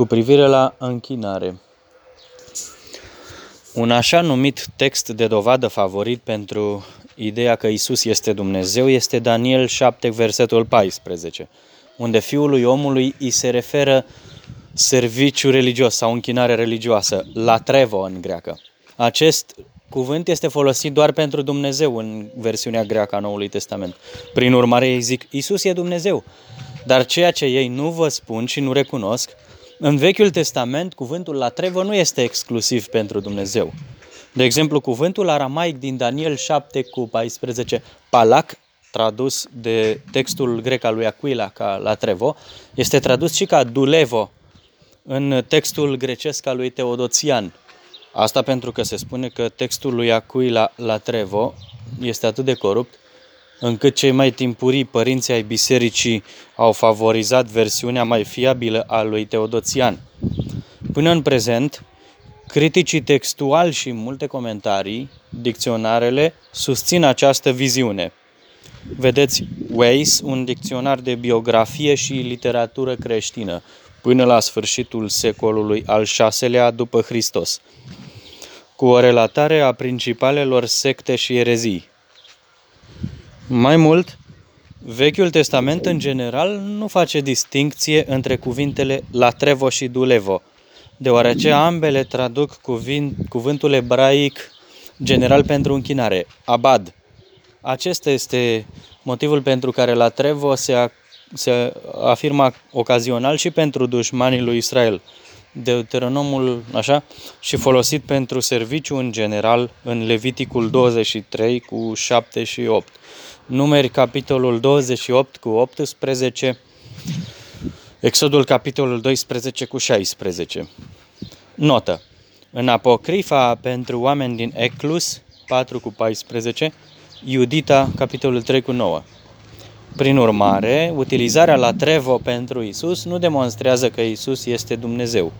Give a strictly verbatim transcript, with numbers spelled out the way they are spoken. cu privire la închinare. Un așa numit text de dovadă favorit pentru ideea că Isus este Dumnezeu este Daniel șapte, versetul paisprezece, unde Fiului omului îi se referă serviciu religios sau închinare religioasă, latreuō în greacă. Acest cuvânt este folosit doar pentru Dumnezeu în versiunea greacă a Noului Testament. Prin urmare, ei zic, Isus e Dumnezeu, dar ceea ce ei nu vă spun și nu recunosc, în Vechiul Testament, cuvântul latreuō nu este exclusiv pentru Dumnezeu. De exemplu, cuvântul aramaic din Daniel șapte cu paisprezece, palac, tradus de textul grec al lui Aquila ca latreuō, este tradus și ca douleuō în textul grecesc al lui Theodotion. Asta pentru că se spune că textul lui Aquila latreuō este atât de corupt încât cei mai timpurii părinții ai bisericii au favorizat versiunea mai fiabilă a lui Theodotion. Până în prezent, criticii textuali și multe comentarii, dicționarele, susțin această viziune. Vedeți Weiss, un dicționar de biografie și literatură creștină, până la sfârșitul secolului al șaselea după Hristos, cu o relatare a principalelor secte și erezii. Mai mult, Vechiul Testament în general nu face distincție între cuvintele latreuō și douleuō, deoarece ambele traduc cuvint, cuvântul ebraic general pentru închinare, Abad. Acesta este motivul pentru care latreuō se, se afirma ocazional și pentru dușmanii lui Israel, Deuteronomul, așa, și folosit pentru serviciu în general în Leviticul douăzeci și trei cu șapte și opt. Numeri capitolul douăzeci și opt cu optsprezece, Exodul capitolul doisprezece cu șaisprezece. Notă. În Apocrifa pentru oameni din Eclus patru cu paisprezece, Iudita capitolul trei cu nouă. Prin urmare, utilizarea latreuō pentru Isus nu demonstrează că Isus este Dumnezeu.